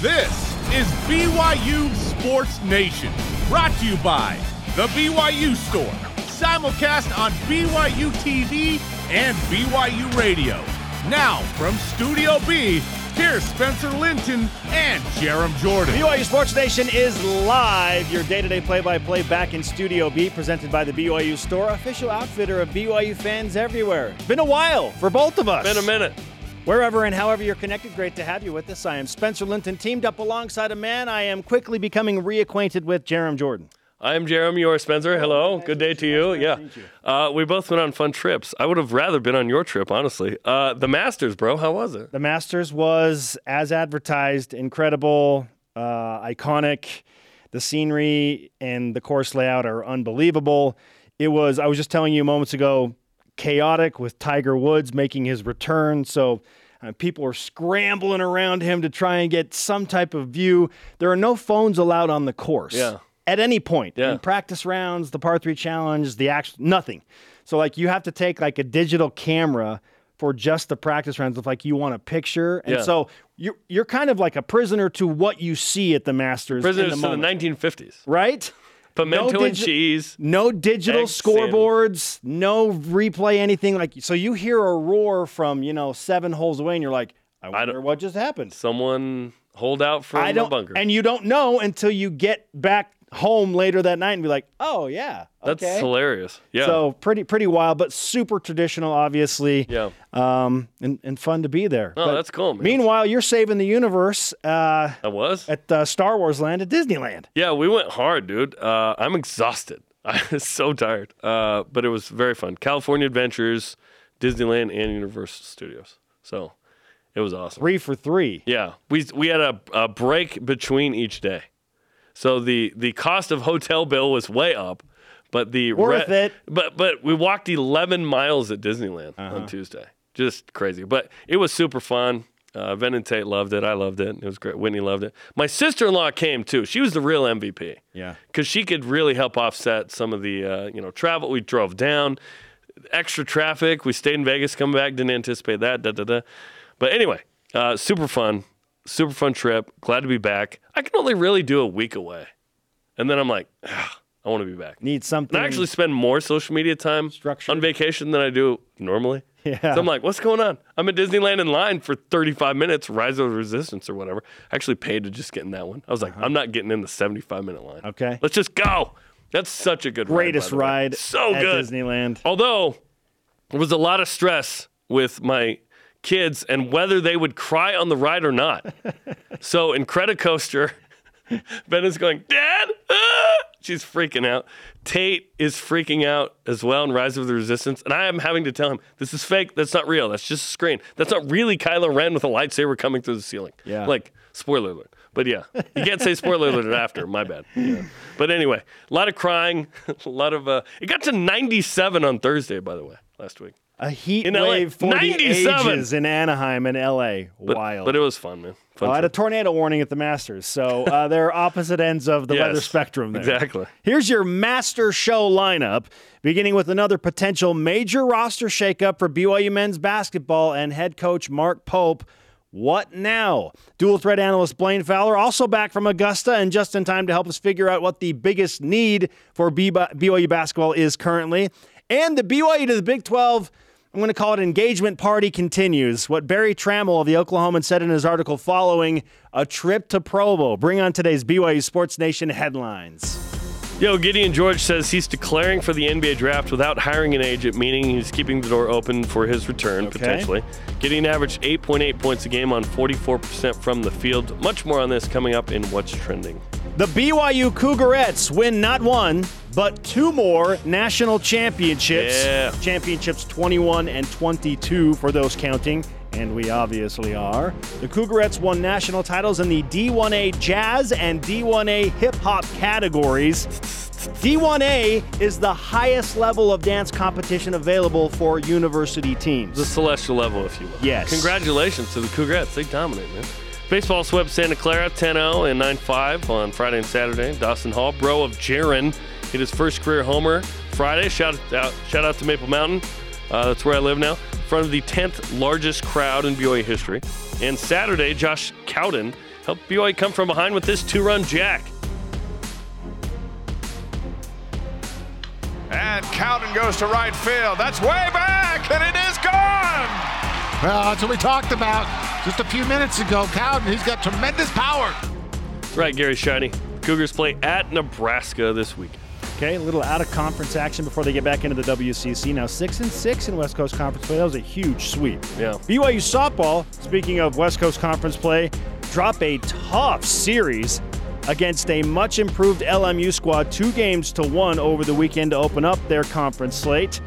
This is BYU Sports Nation, brought to you by The BYU Store, simulcast on BYU TV and BYU Radio. Now, from Studio B, here's Spencer Linton and Jeremy Jordan. BYU Sports Nation is live, your day-to-day play-by-play back in Studio B, presented by the BYU Store, official outfitter of BYU fans everywhere. It's been a while for both of us. Been a minute. Wherever and however you're connected, great to have you with us. I am Spencer Linton, teamed up alongside a man I am quickly becoming reacquainted with, Jeremy Jordan. I am Jeremy, you are Spencer. Hello. Nice Good day to you. We both went on fun trips. I would have rather been on your trip, honestly. The Masters, bro. How was it? The Masters was, as advertised, incredible, iconic. The scenery and the course layout are unbelievable. It was, I was just telling you moments ago, chaotic with Tiger Woods making his return. So people are scrambling around him to try and get some type of view. There are no phones allowed on the course at any point. In practice rounds, the par 3 challenge, the actual nothing. So like you have to take like a digital camera for just the practice rounds if like you want a picture. And so you're kind of like a prisoner to what you see at the Masters. Prisoners in the moment. To the 1950s. Right? Pimento and cheese. No digital scoreboards, no replay, anything. Like, so you hear a roar from, you know, 7 holes away, and you're like, I wonder what just happened. Someone holed out from the bunker. And you don't know until you get back home later that night and be like, oh, yeah. Okay. That's hilarious. Yeah. So pretty wild, but super traditional, obviously. Yeah. And fun to be there. Oh, but that's cool, man. Meanwhile, you're saving the universe. I was at Star Wars Land at Disneyland. Yeah, we went hard, dude. I'm exhausted. I was so tired. But it was very fun. California Adventures, Disneyland, and Universal Studios. So it was awesome. 3 for 3. Yeah, we had a break between each day. So the cost of hotel bill was way up. But worth it. But we walked 11 miles at Disneyland on Tuesday. Just crazy. But it was super fun. Ven and Tate loved it. I loved it. It was great. Whitney loved it. My sister-in-law came too. She was the real MVP. Yeah. Because she could really help offset some of the travel. We drove down, extra traffic. We stayed in Vegas, come back, didn't anticipate that. But anyway, super fun trip. Glad to be back. I can only really do a week away, and then I'm like, ugh, I want to be back. Need something. And I actually spend more social media time on vacation than I do normally. Yeah. So I'm like, what's going on? I'm at Disneyland in line for 35 minutes, Rise of the Resistance or whatever. I actually paid to just get in that one. I was like, I'm not getting in the 75-minute line. Okay. Let's just go. That's such a good ride. So at good. Disneyland. Although, there was a lot of stress with my kids and whether they would cry on the ride or not. So in Credit Coaster, Ben is going, Dad! She's freaking out. Tate is freaking out as well in Rise of the Resistance. And I am having to tell him, this is fake. That's not real. That's just a screen. That's not really Kylo Ren with a lightsaber coming through the ceiling. Yeah. Like, spoiler alert. But yeah, you can't say spoiler alert after. My bad. Yeah. But anyway, a lot of crying. A lot of, it got to 97 on Thursday, by the way, last week. A heat wave for the ages in Anaheim and L.A. Wild. But it was fun, man. I had a tornado warning at the Masters, so they're opposite ends of the weather spectrum there. Exactly. Here's your Master Show lineup, beginning with another potential major roster shakeup for BYU men's basketball and head coach Mark Pope. What now? Dual threat analyst Blaine Fowler, also back from Augusta and just in time to help us figure out what the biggest need for BYU basketball is currently. And the BYU to the Big 12, I'm going to call it engagement party, continues. What Barry Trammell of the Oklahoman said in his article following a trip to Provo. Bring on today's BYU Sports Nation headlines. Yo, Gideon George says he's declaring for the NBA draft without hiring an agent, meaning he's keeping the door open for his return, potentially. Gideon averaged 8.8 points a game on 44% from the field. Much more on this coming up in What's Trending. The BYU Cougarettes win not one, but 2 more national championships. Yeah. Championships 21 and 22 for those counting, and we obviously are. The Cougarettes won national titles in the D1A Jazz and D1A Hip Hop categories. D1A is the highest level of dance competition available for university teams. The celestial level, if you will. Yes. Congratulations to the Cougarettes. They dominate, man. Baseball swept Santa Clara 10-0 and 9-5 on Friday and Saturday. Dawson Hall, bro of Jaron, hit his first career homer Friday. Shout out to Maple Mountain. That's where I live now. In front of the 10th largest crowd in BYU history. And Saturday, Josh Cowden Help BYU come from behind with this two-run jack. And Cowden goes to right field. That's way back, and it is gone! Well, that's what we talked about just a few minutes ago. Cowden, he's got tremendous power. Right, Gary Shiny. Cougars play at Nebraska this week. Okay, a little out of conference action before they get back into the WCC. Now 6-6 in West Coast Conference play. That was a huge sweep. Yeah. BYU softball, speaking of West Coast Conference play, drop a tough series against a much improved LMU squad, 2-1 over the weekend to open up their conference slate.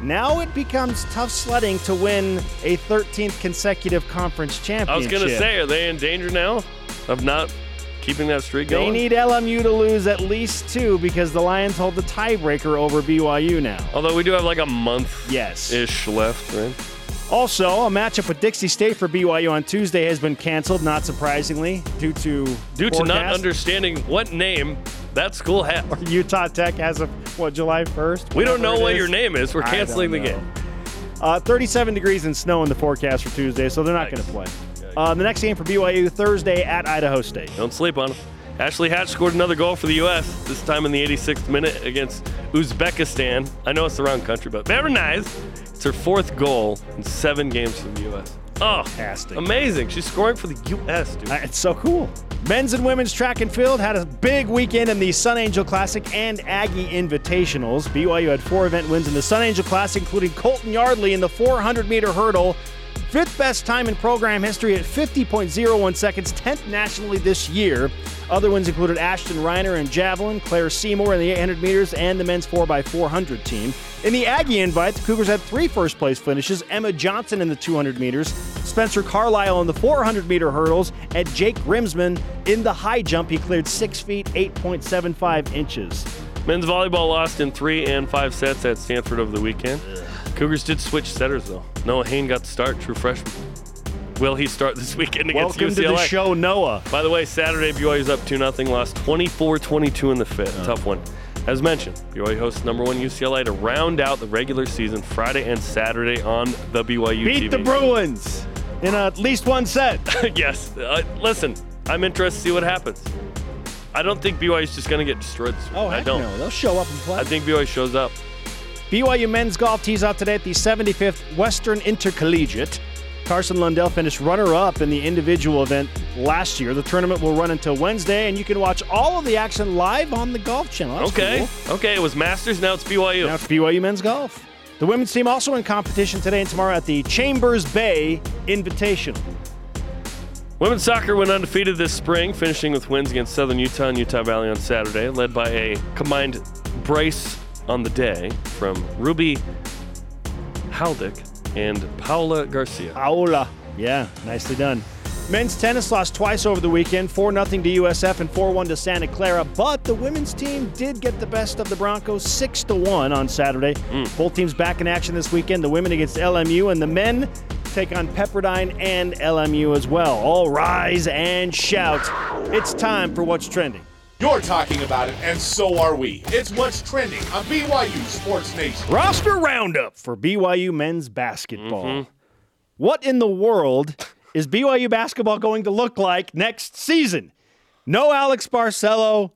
Now it becomes tough sledding to win a 13th consecutive conference championship. I was going to say, are they in danger now of not keeping that streak going? They need LMU to lose at least two because the Lions hold the tiebreaker over BYU now. Although we do have like a month-ish left, right? Also, a matchup with Dixie State for BYU on Tuesday has been canceled, not surprisingly, due to not understanding what name that school has. Or Utah Tech as of, July 1st? We don't know what your name is. We're canceling the game. 37 degrees and snow in the forecast for Tuesday, so they're not going to play. The next game for BYU, Thursday at Idaho State. Don't sleep on them. Ashley Hatch scored another goal for the U.S., this time in the 86th minute against Uzbekistan. I know it's the wrong country, but very nice. It's her fourth goal in 7 games for the U.S. Oh, fantastic. Amazing. She's scoring for the U.S., dude. It's so cool. Men's and women's track and field had a big weekend in the Sun Angel Classic and Aggie Invitationals. BYU had 4 event wins in the Sun Angel Classic, including Colton Yardley in the 400-meter hurdle. 5th best time in program history at 50.01 seconds, 10th nationally this year. Other wins included Ashton Reiner in javelin, Claire Seymour in the 800 meters, and the men's 4x400 team. In the Aggie invite, the Cougars had 3 first-place finishes, Emma Johnson in the 200 meters, Spencer Carlisle in the 400-meter hurdles, and Jake Rimsman in the high jump. He cleared 6 feet, 8.75 inches. Men's volleyball lost in 3 and 5 sets at Stanford over the weekend. Cougars did switch setters, though. Noah Hayne got to start, true freshman. Will he start this weekend against UCLA? Welcome to the show, Noah. By the way, Saturday, BYU's up 2-0, lost 24-22 in the fifth. Oh. Tough one. As mentioned, BYU hosts #1 UCLA to round out the regular season Friday and Saturday on the BYU TV. Beat the Bruins in at least one set. Yes. Listen, I'm interested to see what happens. I don't think BYU's just going to get destroyed this week. Oh, heck no. They'll show up and play. I think BYU shows up. BYU men's golf tees out today at the 75th Western Intercollegiate. Carson Lundell finished runner-up in the individual event last year. The tournament will run until Wednesday, and you can watch all of the action live on the Golf Channel. That's cool. Okay, it was Masters, now it's BYU. Now it's BYU men's golf. The women's team also in competition today and tomorrow at the Chambers Bay Invitational. Women's soccer went undefeated this spring, finishing with wins against Southern Utah and Utah Valley on Saturday, led by a combined brace on the day from Ruby Haldick and Paula Garcia. Paula. Yeah, nicely done. Men's tennis lost twice over the weekend, 4-0 to USF and 4-1 to Santa Clara, but the women's team did get the best of the Broncos 6-1 on Saturday. Both teams back in action this weekend, the women against LMU and the men take on Pepperdine and LMU as well. All rise and shout. It's time for What's Trending. You're talking about it, and so are we. It's What's Trending on BYU Sports Nation. Roster roundup for BYU men's basketball. What in the world is BYU basketball going to look like next season? No Alex Barcello,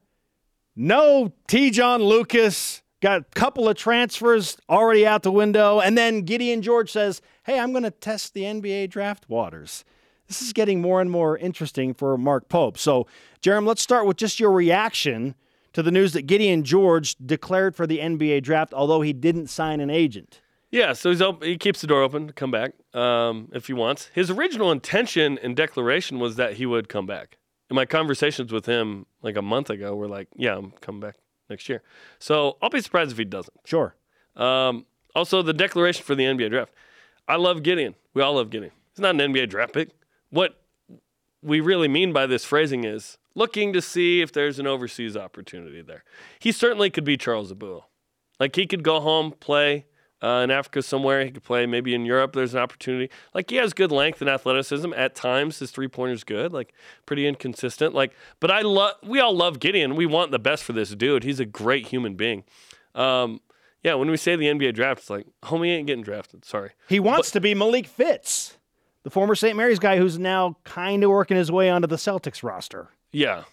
no T. John Lucas. Got a couple of transfers already out the window, and then Gideon George says, hey, I'm going to test the NBA draft waters. This is getting more and more interesting for Mark Pope. So, Jeremy, let's start with just your reaction to the news that Gideon George declared for the NBA draft, although he didn't sign an agent. Yeah, so he keeps the door open to come back if he wants. His original intention and declaration was that he would come back. And my conversations with him like a month ago were like, yeah, I'm coming back next year. So I'll be surprised if he doesn't. Sure. Also, the declaration for the NBA draft. I love Gideon. We all love Gideon. He's not an NBA draft pick. What we really mean by this phrasing is looking to see if there's an overseas opportunity there. He certainly could be Charles Abulo. Like, he could go home, play in Africa somewhere. He could play maybe in Europe. There's an opportunity. Like, he has good length and athleticism. At times, his three-pointer's good. Like, pretty inconsistent. Like, but we all love Gideon. We want the best for this dude. He's a great human being. Yeah, when we say the NBA draft, it's like, homie ain't getting drafted. Sorry. He wants to be Malik Fitts. the former St. Mary's guy who's now kind of working his way onto the Celtics roster. Yeah.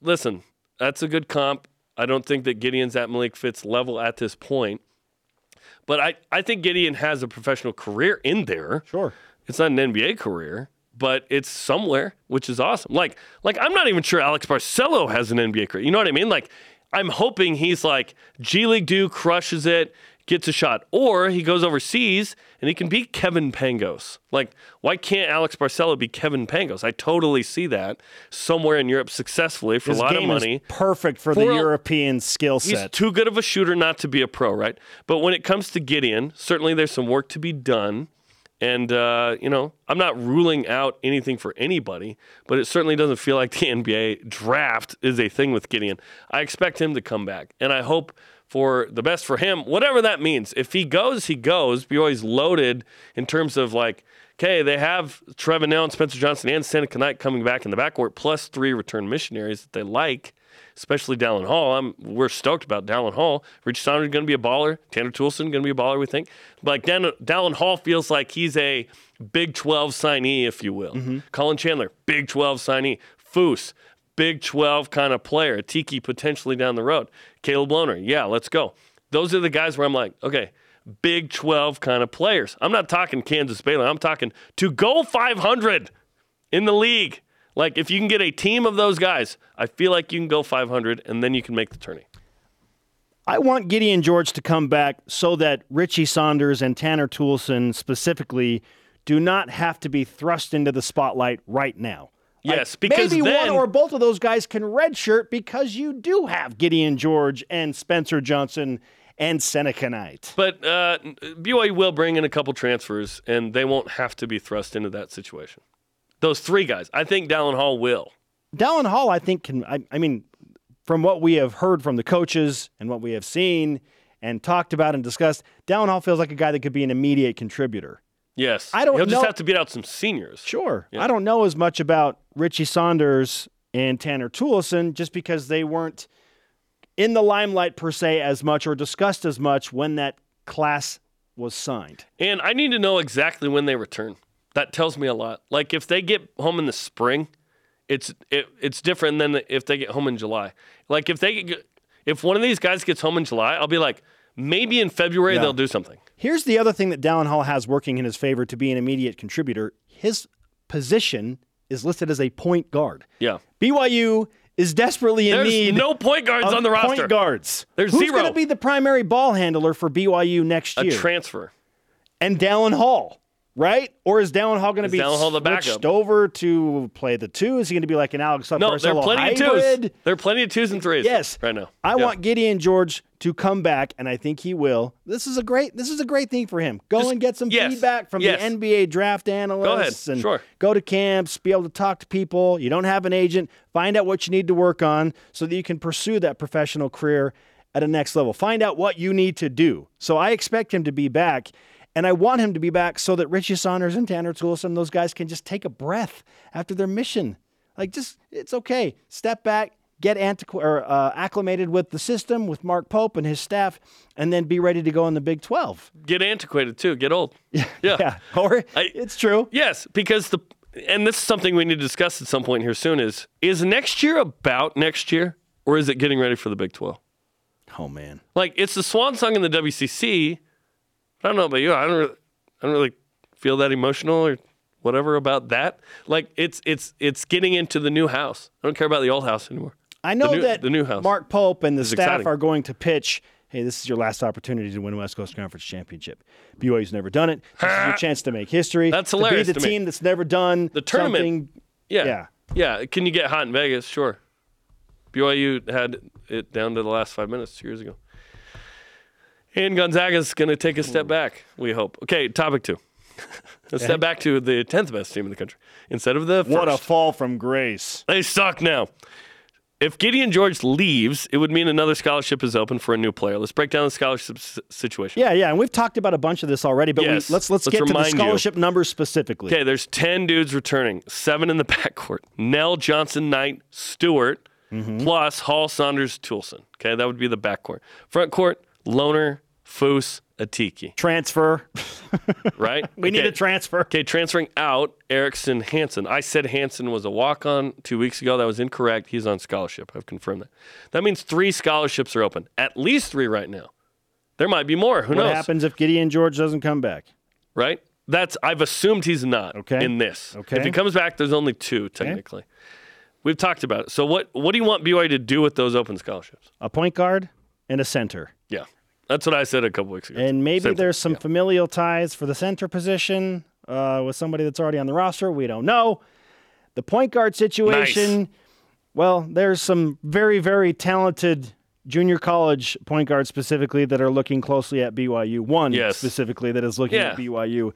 Listen, that's a good comp. I don't think that Gideon's at Malik Fitts level at this point. But I think Gideon has a professional career in there. Sure. It's not an NBA career, but it's somewhere, which is awesome. Like I'm not even sure Alex Barcello has an NBA career. You know what I mean? Like, I'm hoping he's like G League dude, crushes it, gets a shot. Or he goes overseas and he can be Kevin Pangos. Like, why can't Alex Barcello be Kevin Pangos? I totally see that somewhere in Europe successfully for a lot of money. Is perfect for the European skill set. He's too good of a shooter not to be a pro, right? But when it comes to Gideon, certainly there's some work to be done. And, you know, I'm not ruling out anything for anybody, but it certainly doesn't feel like the NBA draft is a thing with Gideon. I expect him to come back, and I hope for the best for him, whatever that means. If he goes, he goes. BYU's loaded in terms of, like, okay, they have Trevin Nell and Spencer Johnson and Seneca Knight coming back in the backcourt, plus three return missionaries that they like, especially Dallin Hall. We're stoked about Dallin Hall. Rich Saunders going to be a baller. Tanner Toulson going to be a baller, we think. But like Dallin Hall feels like he's a Big 12 signee, if you will. Mm-hmm. Colin Chandler, Big 12 signee. Fouss, Big 12 kind of player. Atiki, potentially down the road. Caleb Lohner, yeah, let's go. Those are the guys where I'm like, okay, Big 12 kind of players. I'm not talking Kansas Baylor. I'm talking to go 500 in the league. Like, if you can get a team of those guys, I feel like you can go 500, and then you can make the tourney. I want Gideon George to come back so that Richie Saunders and Tanner Toulson specifically do not have to be thrust into the spotlight right now. Yes, because maybe then, one or both of those guys can redshirt because you do have Gideon George and Spencer Johnson and Seneca Knight. But BYU will bring in a couple transfers, and they won't have to be thrust into that situation. Those three guys. I think Dallin Hall will. Dallin Hall, I think, can. I mean, from what we have heard from the coaches and what we have seen and talked about and discussed, Dallin Hall feels like a guy that could be an immediate contributor. Yes. He'll just have to beat out some seniors. Sure. Yeah. I don't know as much about Richie Saunders and Tanner Toulson just because they weren't in the limelight per se as much or discussed as much when that class was signed. And I need to know exactly when they return. That tells me a lot. Like, if they get home in the spring, it's different than if they get home in July. Like, if one of these guys gets home in July, I'll be like, maybe in February they'll do something. Here's the other thing that Dallin Hall has working in his favor to be an immediate contributor. His position is listed as a point guard. Yeah. BYU is desperately in need. There's no point guards on the roster. Point guards. Who's going to be the primary ball handler for BYU next year? A transfer. And Dallin Hall. Right? Or is Dallin Hall going to be switched over to play the two? Is he going to be like an Alex Barcello hybrid? No, there are plenty of twos. There are plenty of twos and threes. Yes, right now. I want Gideon George to come back, and I think he will. This is a great thing for him. Go and get some feedback from the NBA draft analysts. Go ahead. Sure. Go to camps, be able to talk to people. You don't have an agent. Find out what you need to work on so that you can pursue that professional career at a next level. Find out what you need to do. So I expect him to be back. And I want him to be back so that Richie Saunders and Tanner Toulson, those guys, can just take a breath after their mission. Like, just, it's okay. Step back, get acclimated with the system, with Mark Pope and his staff, and then be ready to go in the Big 12. Get antiquated, too. Get old. Yeah. It's true. Yes, because and this is something we need to discuss at some point here soon, is next year about next year, or is it getting ready for the Big 12? Oh, man. Like, it's the swan song in the WCC. I don't know about you. I don't really feel that emotional or whatever about that. Like, it's getting into the new house. I don't care about the old house anymore. I know that Mark Pope and the staff are going to pitch, hey, this is your last opportunity to win a West Coast Conference championship. BYU's never done it. This is your chance to make history. That's hilarious. To be the team that's never done the tournament. Something. Yeah. Can you get hot in Vegas? Sure. BYU had it down to the last 5 minutes 2 years ago. And Gonzaga's going to take a step back, we hope. Okay, topic two. A step back to the 10th best team in the country instead of the first. What a fall from grace. They suck now. If Gideon George leaves, it would mean another scholarship is open for a new player. Let's break down the scholarship situation. Yeah, and we've talked about a bunch of this already, but let's get to the scholarship numbers specifically. Okay, there's 10 dudes returning, 7 in the backcourt. Nell, Johnson, Knight, Stewart, plus Hall, Saunders, Toulson. Okay, that would be the backcourt. Front court, Lohner, Fouss, Atiki. Transfer. Right? We need a transfer. Okay, transferring out Erickson Hanson. I said Hanson was a walk-on 2 weeks ago. That was incorrect. He's on scholarship. I've confirmed that. That means 3 scholarships are open. At least 3 right now. There might be more. Who knows? What happens if Gideon George doesn't come back? Right? I've assumed he's not in this. If he comes back, there's only 2, technically. Okay. We've talked about it. So what do you want BYU to do with those open scholarships? A point guard and a center. Yeah. That's what I said a couple weeks ago. And maybe there's some familial ties for the center position with somebody that's already on the roster. We don't know. The point guard situation, well, there's some very, very talented junior college point guards specifically that are looking closely at BYU. One specifically that is looking at BYU.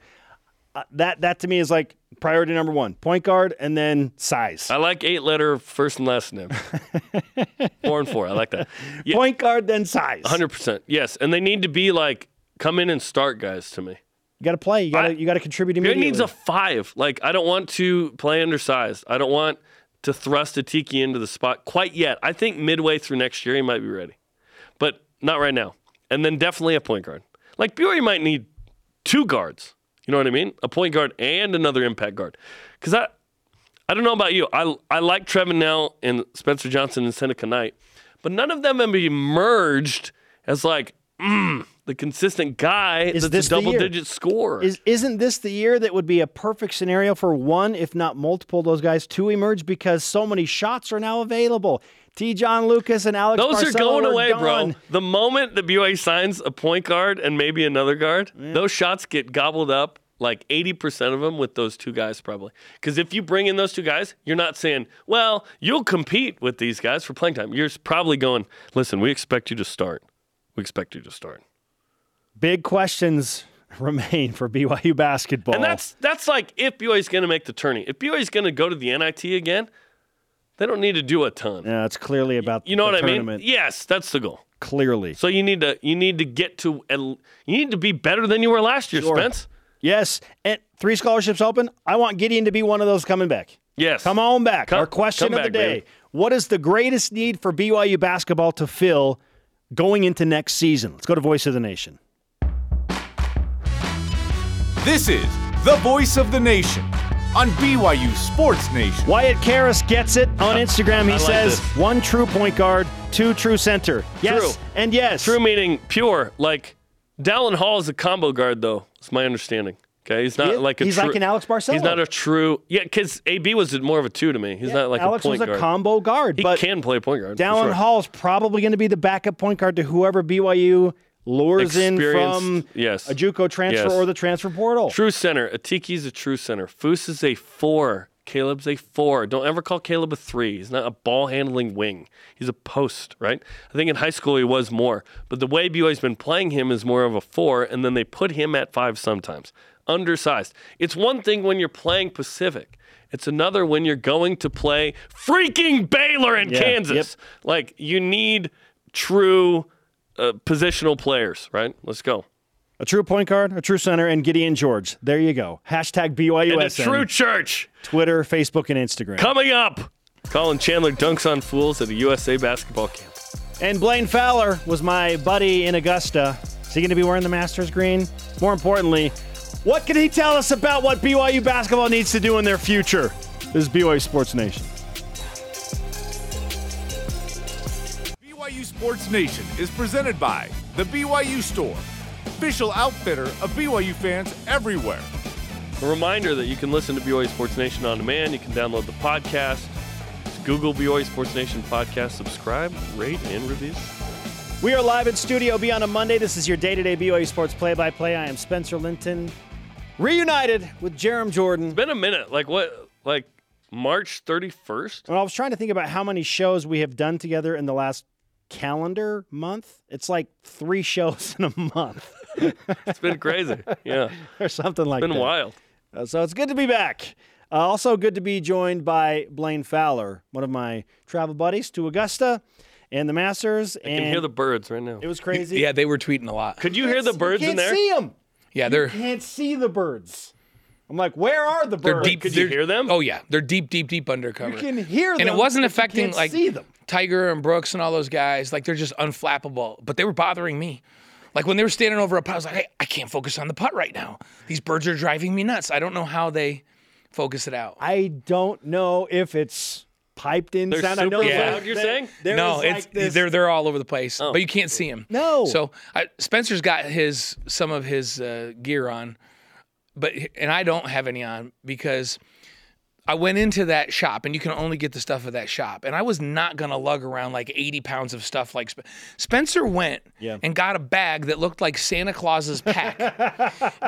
That to me is like priority number 1, point guard, and then size. I like 8-letter first and last name. 4 and 4. I like that. Yeah. Point guard, then size. 100%. Yes, and they need to be like come in and start guys to me. You got to play. You got to contribute immediately. It needs a 5. Like I don't want to play undersized. I don't want to thrust Atiki into the spot quite yet. I think midway through next year he might be ready, but not right now. And then definitely a point guard. Like BYU might need 2 guards. You know what I mean? A point guard and another impact guard. Because I don't know about you. I like Trevin Nell and Spencer Johnson and Seneca Knight, but none of them have emerged as like the consistent guy that's a double-digit scorer. Isn't this the year that would be a perfect scenario for one, if not multiple, of those guys to emerge because so many shots are now available? T. John Lucas and Alex Barcello. Those are going away, bro. The moment the BYU signs a point guard and maybe another guard, those shots get gobbled up like 80% of them with those 2 guys probably. Because if you bring in those 2 guys, you're not saying, well, you'll compete with these guys for playing time. You're probably going, listen, we expect you to start. We expect you to start. Big questions remain for BYU basketball. And that's like if BYU's going to make the tourney. If BYU's going to go to the NIT again, they don't need to do a ton. Yeah, it's clearly about the tournament. I mean? Yes, that's the goal. Clearly. So you need to get to you need to be better than you were last year, Spence. Yes, and 3 scholarships open. I want Gideon to be one of those coming back. Yes. Come on back. Our question of the day. Baby. What is the greatest need for BYU basketball to fill going into next season? Let's go to Voice of the Nation. This is the Voice of the Nation on BYU Sports Nation. Wyatt Karras gets it on Instagram. He says, this. 1 true point guard, 2 true center. Yes, true. And yes. True meaning pure. Like, Dallin Hall is a combo guard, though. That's my understanding. Okay, he's not He's like an Alex Barcello. He's not a true. Yeah, because AB was more of a 2 to me. He's not like Alex a point guard. Alex was a combo guard. He can play point guard. Dallin Hall's probably going to be the backup point guard to whoever BYU lures in from a JUCO transfer or the transfer portal. True center. Atiki's a true center. Foose is a 4. Caleb's a 4. Don't ever call Caleb a 3. He's not a ball-handling wing. He's a post, right? I think in high school he was more. But the way BYU's been playing him is more of a 4, and then they put him at 5 sometimes. Undersized. It's one thing when you're playing Pacific. It's another when you're going to play freaking Baylor in Kansas. Yep. Like, you need true positional players, right? Let's go. A true point guard, a true center, and Gideon George. There you go. Hashtag BYUSN. And a true church. Twitter, Facebook, and Instagram. Coming up, Colin Chandler dunks on fools at a USA basketball camp. And Blaine Fowler was my buddy in Augusta. Is he going to be wearing the Masters green? More importantly, what can he tell us about what BYU basketball needs to do in their future? This is BYU Sports Nation. BYU Sports Nation is presented by the BYU Store, official outfitter of BYU fans everywhere. A reminder that you can listen to BYU Sports Nation on demand. You can download the podcast. Just Google BYU Sports Nation podcast. Subscribe, rate, and review. We are live in Studio B on a Monday. This is your day-to-day BYU Sports play-by-play. I am Spencer Linton, reunited with Jeremy Jordan. It's been a minute. Like March 31st? Well, I was trying to think about how many shows we have done together in the last calendar month. It's like 3 shows in a month. It's been crazy. Yeah. Or something like that. It's been wild. So it's good to be back. Also good to be joined by Blaine Fowler, one of my travel buddies to Augusta. And the Masters. I can hear the birds right now. It was crazy. Yeah, they were tweeting a lot. Could you hear the birds in there? You can't see them. Yeah, you can't see the birds. I'm like, where are the birds? Could you hear them? Oh, yeah. They're deep, deep, deep undercover. You can hear them. And it wasn't affecting like Tiger and Brooks and all those guys. Like, they're just unflappable. But they were bothering me. Like when they were standing over a putt, I was like, hey, I can't focus on the putt right now. These birds are driving me nuts. I don't know how they focus it out. I don't know if it's piped in. They're sound. Super I know loud, you're saying? No, it's like they're all over the place, but you can't see them. No. So Spencer's got some of his gear on, and I don't have any on because I went into that shop, and you can only get the stuff of that shop. And I was not going to lug around like 80 pounds of stuff. Like Spencer went and got a bag that looked like Santa Claus's pack,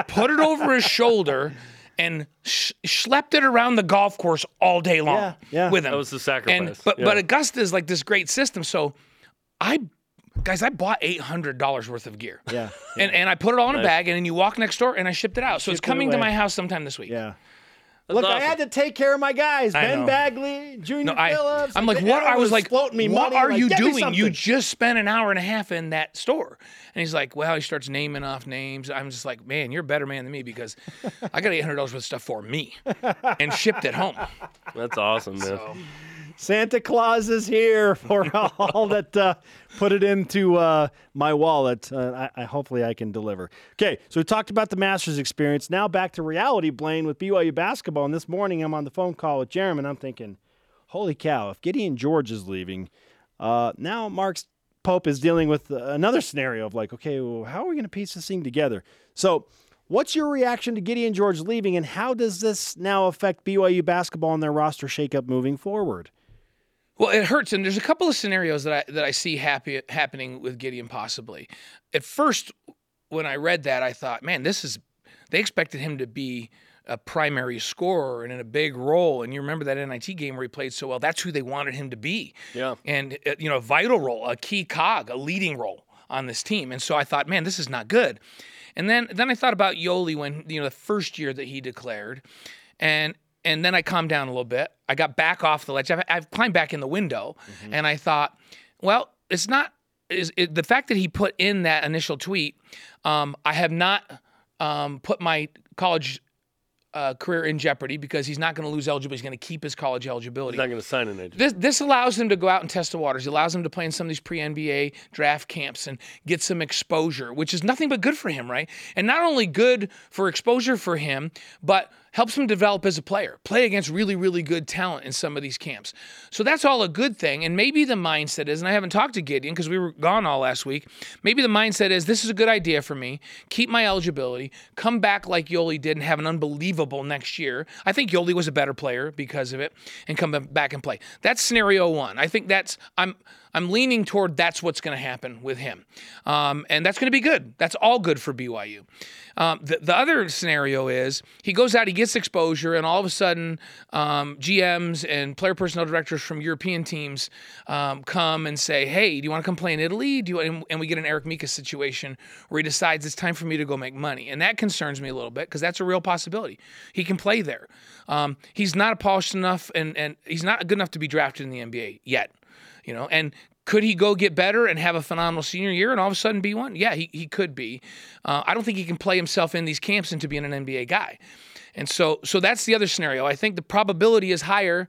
put it over his shoulder, and schlepped it around the golf course all day long with him. That was the sacrifice. But Augusta is like this great system. So I bought $800 worth of gear. Yeah. And I put it all in a bag, and then you walk next door, and I shipped it out. So it's coming to my house sometime this week. Yeah. That's look, awesome. I had to take care of my guys, Ben Bagley, Junior Phillips. I'm like, what? I was like, what are you doing? You just spent an hour and a half in that store. And he's like, well, he starts naming off names. I'm just like, man, you're a better man than me because I got $800 worth of stuff for me and shipped it home. That's awesome, man. So, Santa Claus is here for all that put it into my wallet. Hopefully I can deliver. Okay, so we talked about the Masters experience. Now back to reality, Blaine, with BYU basketball. And this morning I'm on the phone call with Jeremy, and I'm thinking, holy cow, if Gideon George is leaving, now Mark Pope is dealing with another scenario of like, okay, well, how are we going to piece this thing together? So what's your reaction to Gideon George leaving, and how does this now affect BYU basketball and their roster shakeup moving forward? Well, it hurts, and there's a couple of scenarios that I see happening with Gideon possibly. At first, when I read that, I thought, man, they expected him to be a primary scorer and in a big role, and you remember that NIT game where he played so well. That's who they wanted him to be. Yeah. And, a vital role, a key cog, a leading role on this team. And so I thought, man, this is not good. And then I thought about Yoli when, the first year that he declared, and then I calmed down a little bit. I got back off the ledge. I've climbed back in the window, and I thought, well, it's not the fact that he put in that initial tweet, I have not put my college career in jeopardy because he's not going to lose eligibility. He's going to keep his college eligibility. He's not going to sign an agent. This allows him to go out and test the waters. It allows him to play in some of these pre-NBA draft camps and get some exposure, which is nothing but good for him, right? And not only good for exposure for him, but helps him develop as a player, play against really, really good talent in some of these camps. So that's all a good thing. And maybe the mindset is, and I haven't talked to Gideon because we were gone all last week, maybe the mindset is, this is a good idea for me, keep my eligibility, come back like Yoli did and have an unbelievable next year. I think Yoli was a better player because of it, and come back and play. That's scenario one. I think I'm leaning toward that's what's going to happen with him. And that's going to be good. That's all good for BYU. The other scenario is he goes out, he gets exposure, and all of a sudden GMs and player personnel directors from European teams come and say, hey, do you want to come play in Italy? And we get an Eric Mika situation where he decides it's time for me to go make money. And that concerns me a little bit because that's a real possibility. He can play there. He's not polished enough, and he's not good enough to be drafted in the NBA yet. And could he go get better and have a phenomenal senior year and all of a sudden be one? Yeah, he could be. I don't think he can play himself in these camps into being an NBA guy. And so that's the other scenario. I think the probability is higher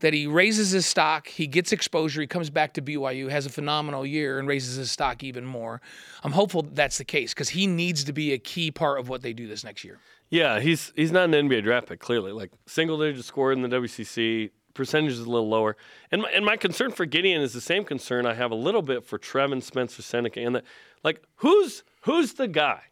that he raises his stock, he gets exposure, he comes back to BYU, has a phenomenal year, and raises his stock even more. I'm hopeful that's the case because he needs to be a key part of what they do this next year. Yeah, he's not an NBA draft pick, clearly. Like, single-digit scored in the WCC, percentage is a little lower. And my concern for Gideon is the same concern I have a little bit for Trevin, Spencer, Seneca. And who's the guy?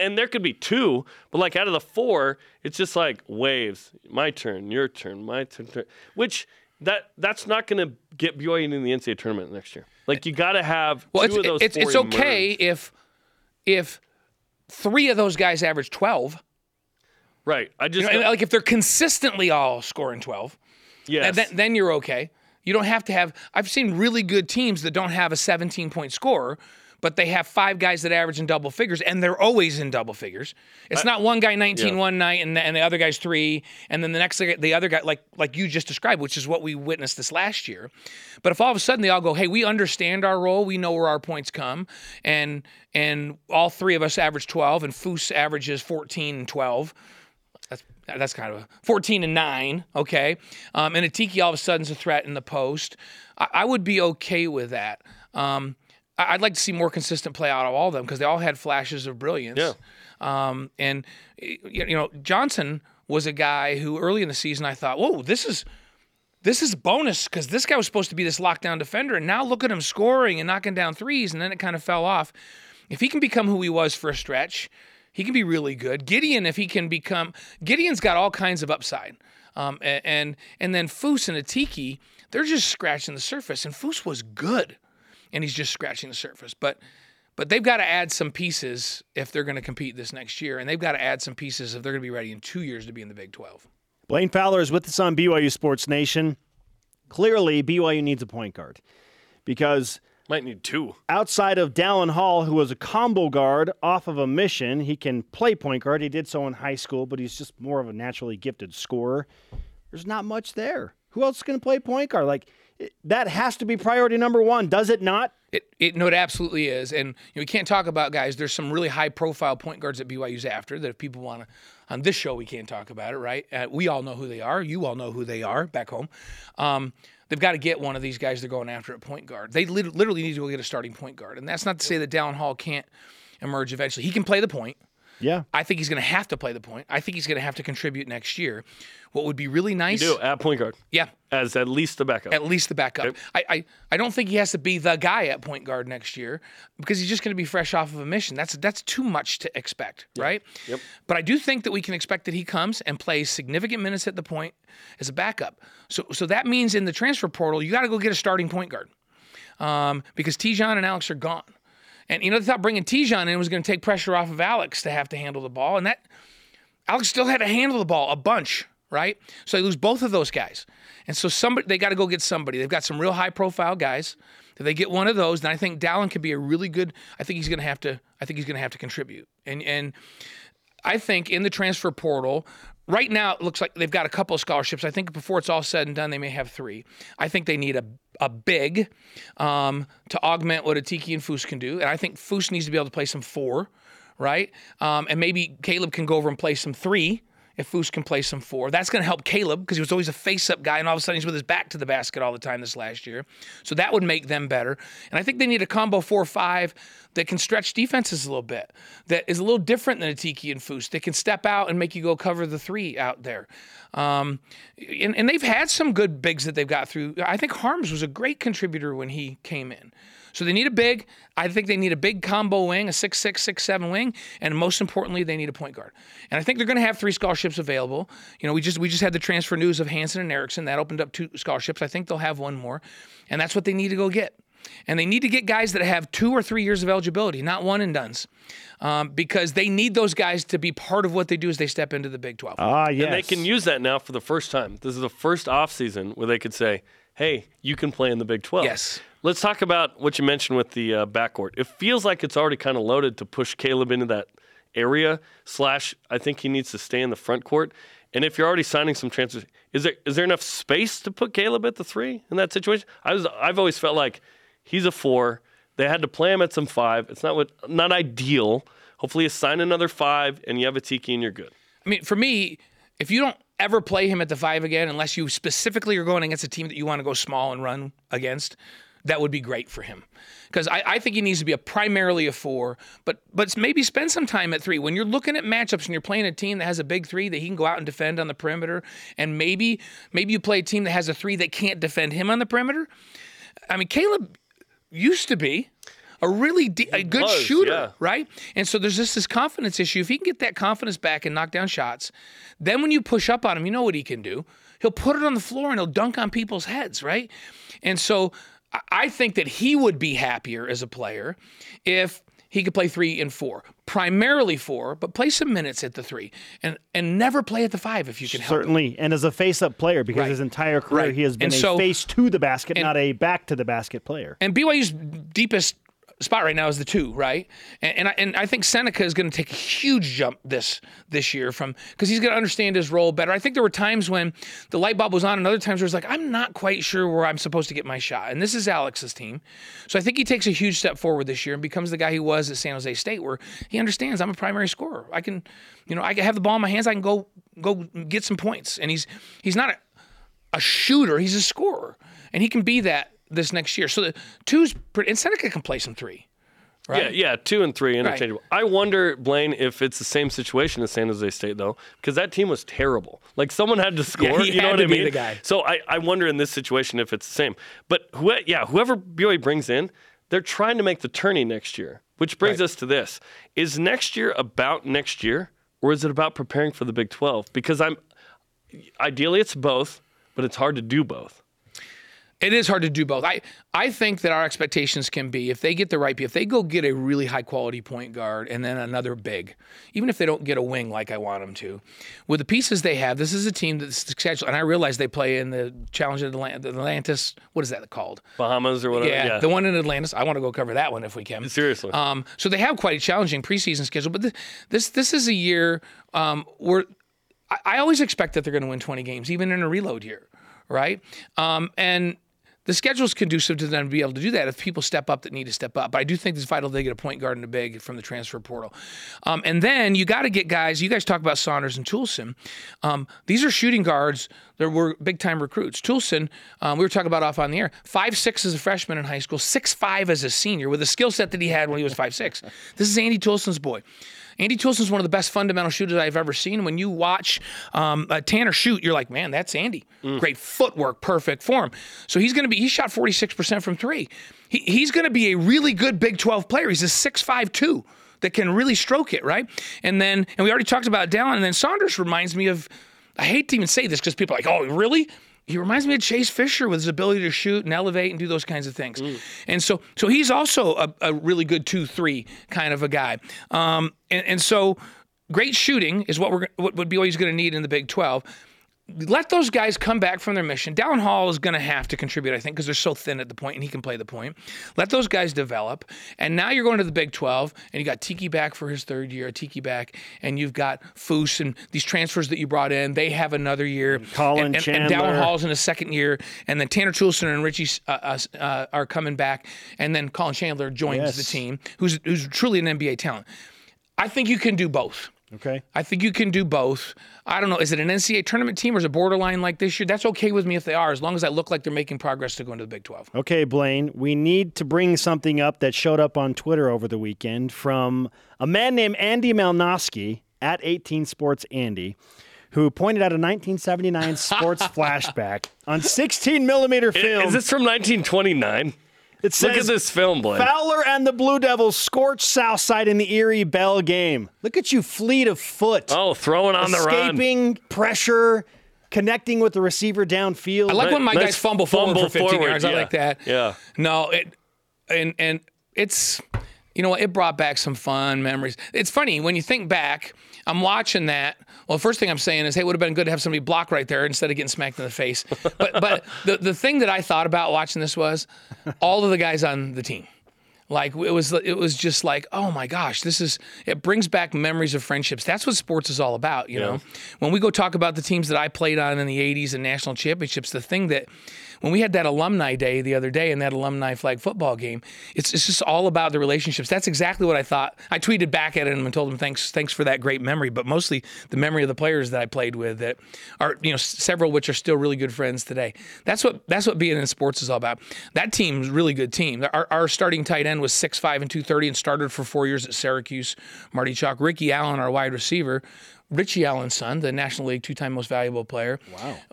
And there could be two, but out of the four, it's just waves. My turn, your turn, my turn. Which that's not going to get BYU into the NCAA tournament next year. You got to have two of those four. It's okay if three of those guys average 12. Right. I just if they're consistently all scoring 12. Yes. Then you're okay. You don't have to have – I've seen really good teams that don't have a 17-point scorer, but they have five guys that average in double figures, and they're always in double figures. It's not one guy 19 one night and the other guy's 3, and then the other guy, like you just described, which is what we witnessed this last year. But if all of a sudden they all go, hey, we understand our role, we know where our points come, and all three of us average 12, and Foose averages 14 and 12 – that's kind of a 14 and 9, okay? And Atiki all of a sudden is a threat in the post. I would be okay with that. I'd like to see more consistent play out of all of them because they all had flashes of brilliance. Yeah. And, you know, Johnson was a guy who early in the season I thought, whoa, this is bonus because this guy was supposed to be this lockdown defender, and now look at him scoring and knocking down threes, and then it kind of fell off. If he can become who he was for a stretch, he can be really good. Gideon, if he can become – Gideon's got all kinds of upside. And then Fouss and Atiki, they're just scratching the surface. And Fouss was good, and he's just scratching the surface. But they've got to add some pieces if they're going to compete this next year, and they've got to add some pieces if they're going to be ready in 2 years to be in the Big 12. Blaine Fowler is with us on BYU Sports Nation. Clearly, BYU needs a point guard because – might need two. Outside of Dallin Hall, who was a combo guard off of a mission, he can play point guard. He did so in high school, but he's just more of a naturally gifted scorer. There's not much there. Who else is going to play point guard? Like, that has to be priority number one, does it not? It absolutely is. And you know, we can't talk about guys. There's some really high-profile point guards that BYU's after that if people want to – on this show we can't talk about it, right? We all know who they are. You all know who they are back home. They've got to get one of these guys they're going after at point guard. They literally need to go get a starting point guard. And that's not to say that Dallin Hall can't emerge eventually. He can play the point. Yeah. I think he's going to have to play the point. I think he's going to have to contribute next year. What would be really nice. You do, at point guard. Yeah. As at least the backup. At least the backup. Okay. I don't think he has to be the guy at point guard next year because he's just going to be fresh off of a mission. That's too much to expect, right? Yep. But I do think that we can expect that he comes and plays significant minutes at the point as a backup. So that means in the transfer portal, you got to go get a starting point guard because T. John and Alex are gone. And, you know, they thought bringing T. John in was going to take pressure off of Alex to have to handle the ball. And that Alex still had to handle the ball a bunch, right? So they lose both of those guys. And so they got to go get somebody. They've got some real high-profile guys. If they get one of those, then I think Dallin could be a really good – I think he's going to have to contribute. And I think in the transfer portal – right now, it looks like they've got a couple of scholarships. I think before it's all said and done, they may have three. I think they need a big to augment what Atiki and Fouss can do. And I think Fouss needs to be able to play some four, right? And maybe Caleb can go over and play some three if Fouss can play some four. That's going to help Caleb because he was always a face-up guy, and all of a sudden he's with his back to the basket all the time this last year. So that would make them better. And I think they need a combo 4-5 that can stretch defenses a little bit, that is a little different than Atiki and Fouss, that can step out and make you go cover the three out there. And they've had some good bigs that they've got through. I think Harms was a great contributor when he came in. So they need a big. I think they need a big combo wing, a 6'6", 6'7" wing, and most importantly, they need a point guard. And I think they're going to have three scholarships available. You know, we just had the transfer news of Hanson and Erickson. That opened up two scholarships. I think they'll have one more, and that's what they need to go get. And they need to get guys that have 2 or 3 years of eligibility, not one and dones, because they need those guys to be part of what they do as they step into the Big 12. Yes. And they can use that now for the first time. This is the first offseason where they could say, hey, you can play in the Big 12. Yes. Let's talk about what you mentioned with the backcourt. It feels like it's already kind of loaded to push Caleb into that area, / I think he needs to stay in the front court. And if you're already signing some transfers, is there enough space to put Caleb at the three in that situation? I've always felt like he's a four. They had to play him at some five. It's not ideal. Hopefully you sign another five and you have Atiki and you're good. I mean, for me, if you don't ever play him at the five again, unless you specifically are going against a team that you want to go small and run against, that would be great for him. Because I think he needs to be primarily a four, but maybe spend some time at three. When you're looking at matchups and you're playing a team that has a big three that he can go out and defend on the perimeter, and maybe you play a team that has a three that can't defend him on the perimeter. I mean, Caleb used to be a really good shooter, yeah, right? And so there's just this confidence issue. If he can get that confidence back and knock down shots, then when you push up on him, you know what he can do. He'll put it on the floor and he'll dunk on people's heads, right? And so I think that he would be happier as a player if he could play 3 and 4, primarily 4, but play some minutes at the 3 and never play at the 5 if you can help it. Certainly, and as a face-up player, because his entire career he has been face to the basket, not a back to the basket player. And BYU's deepest spot right now is the 2, right? And I think Seneca is going to take a huge jump this year because he's going to understand his role better. I think there were times when the light bulb was on and other times where it was like, I'm not quite sure where I'm supposed to get my shot. And this is Alex's team. So I think he takes a huge step forward this year and becomes the guy he was at San Jose State, where he understands I'm a primary scorer. I can, you know, I can have the ball in my hands. I can go get some points. And he's not a shooter. He's a scorer. And he can be that this next year. So the two's pretty, and Seneca can play some three. Right? Yeah, 2 and 3 interchangeable. Right. I wonder, Blaine, if it's the same situation as San Jose State, though, because that team was terrible. Like, someone had to score, you know what I mean? The guy. So I wonder in this situation if it's the same. But, whoever BYU brings in, they're trying to make the tourney next year, which brings us to this. Is next year about next year, or is it about preparing for the Big 12? Because ideally it's both, but it's hard to do both. It is hard to do both. I think that our expectations can be, if they get the right, if they go get a really high-quality point guard and then another big, even if they don't get a wing like I want them to, with the pieces they have, this is a team that's scheduled. And I realize they play in the Challenge of Atlantis. What is that called? Bahamas or whatever. Yeah, the one in Atlantis. I want to go cover that one if we can. Seriously. So they have quite a challenging preseason schedule. But this is a year where I always expect that they're going to win 20 games, even in a reload year, right? And the schedule's conducive to them to be able to do that if people step up that need to step up. But I do think it's vital they get a point guard and a big from the transfer portal. And then you got to get guys, you guys talk about Saunders and Toulson. These are shooting guards that were big-time recruits. Toulson, we were talking about off on the air, 5'6" as a freshman in high school, 6'5" as a senior with the skill set that he had when he was 5'6". This is Andy Toulson's boy. Andy Toulson's one of the best fundamental shooters I've ever seen. When you watch Tanner shoot, you're like, man, that's Andy. Great footwork, perfect form. So he shot 46% from three. He's going to be a really good Big 12 player. He's a 6'5" that can really stroke it, right? And we already talked about Dallin, and then Saunders reminds me of, I hate to even say this because people are like, oh, really? He reminds me of Chase Fisher with his ability to shoot and elevate and do those kinds of things. And so he's also a really good 2-3 kind of a guy. And so great shooting is what BYU's going to need in the Big 12. Let those guys come back from their mission. Dallin Hall is going to have to contribute, I think, because they're so thin at the point, and he can play the point. Let those guys develop. And now you're going to the Big 12, and you got Tiki back for his third year, and you've got Foose and these transfers that you brought in. They have another year. Colin Chandler. And Dallin Hall's in his second year. And then Tanner Toulson and Richie are coming back. And then Colin Chandler joins the team, who's truly an NBA talent. I think you can do both. Okay. I think you can do both. I don't know. Is it an NCAA tournament team or is it borderline like this year? That's okay with me if they are, as long as I look like they're making progress to go into the Big 12. Okay, Blaine, we need to bring something up that showed up on Twitter over the weekend from a man named Andy Malnosky, at 18 Sports Andy, who pointed out a 1979 sports flashback on 16mm film. Is this from 1929? It says, look at this film, Blaine. Fowler and the Blue Devils scorched Southside in the Erie Bell game. Look at you, fleet of foot. Oh, throwing on the run. Escaping pressure, connecting with the receiver downfield. I like when my guys fumble forward for 15 yards. Yeah. I like that. Yeah. No, and it's, you know, it brought back some fun memories. It's funny, when you think back, I'm watching that. Well, the first thing I'm saying is, hey, it would have been good to have somebody block right there instead of getting smacked in the face. But the thing that I thought about watching this was all of the guys on the team. Like, it was just like, oh my gosh, it brings back memories of friendships. That's what sports is all about, you know? When we go talk about the teams that I played on in the 80s and national championships, the thing that, when we had that alumni day the other day and that alumni flag football game, it's just all about the relationships. That's exactly what I thought. I tweeted back at him and told him, thanks for that great memory, but mostly the memory of the players that I played with that are, you know, several which are still really good friends today. That's what being in sports is all about. That team's a really good team. Our starting tight end was 6'5" and 230 and started for 4 years at Syracuse, Marty Chalk. Ricky Allen, our wide receiver, Richie Allen's son, the National League two-time most valuable player,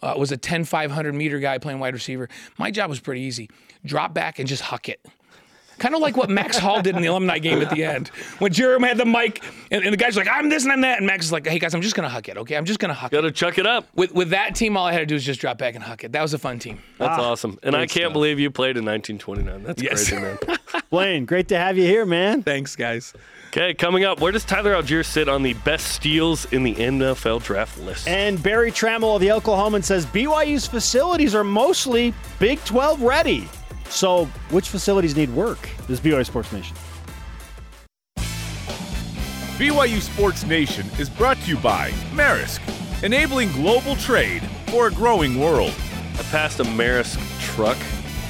was a 500-meter guy playing wide receiver. My job was pretty easy. Drop back and just huck it. Kind of like what Max Hall did in the alumni game at the end. When Jeremy had the mic, and the guys were like, I'm this and I'm that. And Max is like, hey, guys, I'm just going to huck it, okay? I'm just going to huck it. Got to chuck it up. With that team, all I had to do was just drop back and huck it. That was a fun team. That's awesome. And I can't believe you played in 1929. That's crazy, man. Blaine, great to have you here, man. Thanks, guys. Okay, coming up, where does Tyler Algier sit on the best steals in the NFL draft list? And Barry Trammell of the Oklahoman says BYU's facilities are mostly Big 12 ready. So, which facilities need work? This is BYU Sports Nation. BYU Sports Nation is brought to you by Maersk, enabling global trade for a growing world. I passed a Maersk truck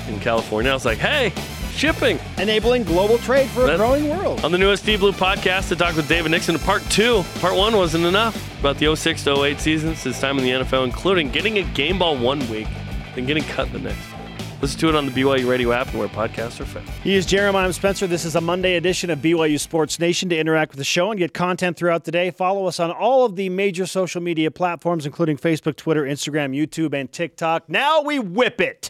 in California. I was like, hey, shipping. Enabling global trade for a growing world. On the newest Deep Blue podcast, I talked with David Nixon in part 2. Part 1 wasn't enough. About the 06 to 08 seasons, his time in the NFL, including getting a game ball one week, then getting cut the next. Listen to it on the BYU Radio app and where podcasts are found. He is Jeremiah. I'm Spencer. This is a Monday edition of BYU Sports Nation. To interact with the show and get content throughout the day, follow us on all of the major social media platforms, including Facebook, Twitter, Instagram, YouTube, and TikTok. Now we whip it!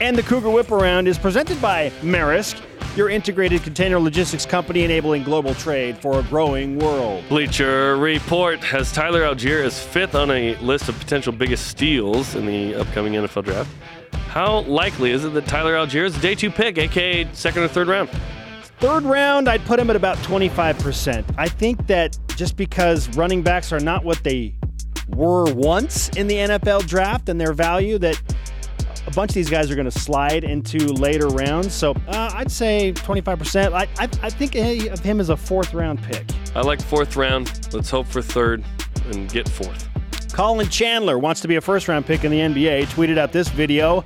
And the Cougar Whip Around is presented by Marisk, your integrated container logistics company enabling global trade for a growing world. Bleacher Report has Tyler Algier as fifth on a list of potential biggest steals in the upcoming NFL draft. How likely is it that Tyler Algier is a day 2 pick, a.k.a. second or third round? Third round, I'd put him at about 25%. I think that just because running backs are not what they were once in the NFL draft and their value, that a bunch of these guys are going to slide into later rounds. So I'd say 25%. I think of him as a fourth-round pick. I like fourth round. Let's hope for third and get fourth. Colin Chandler wants to be a first-round pick in the NBA. Tweeted out this video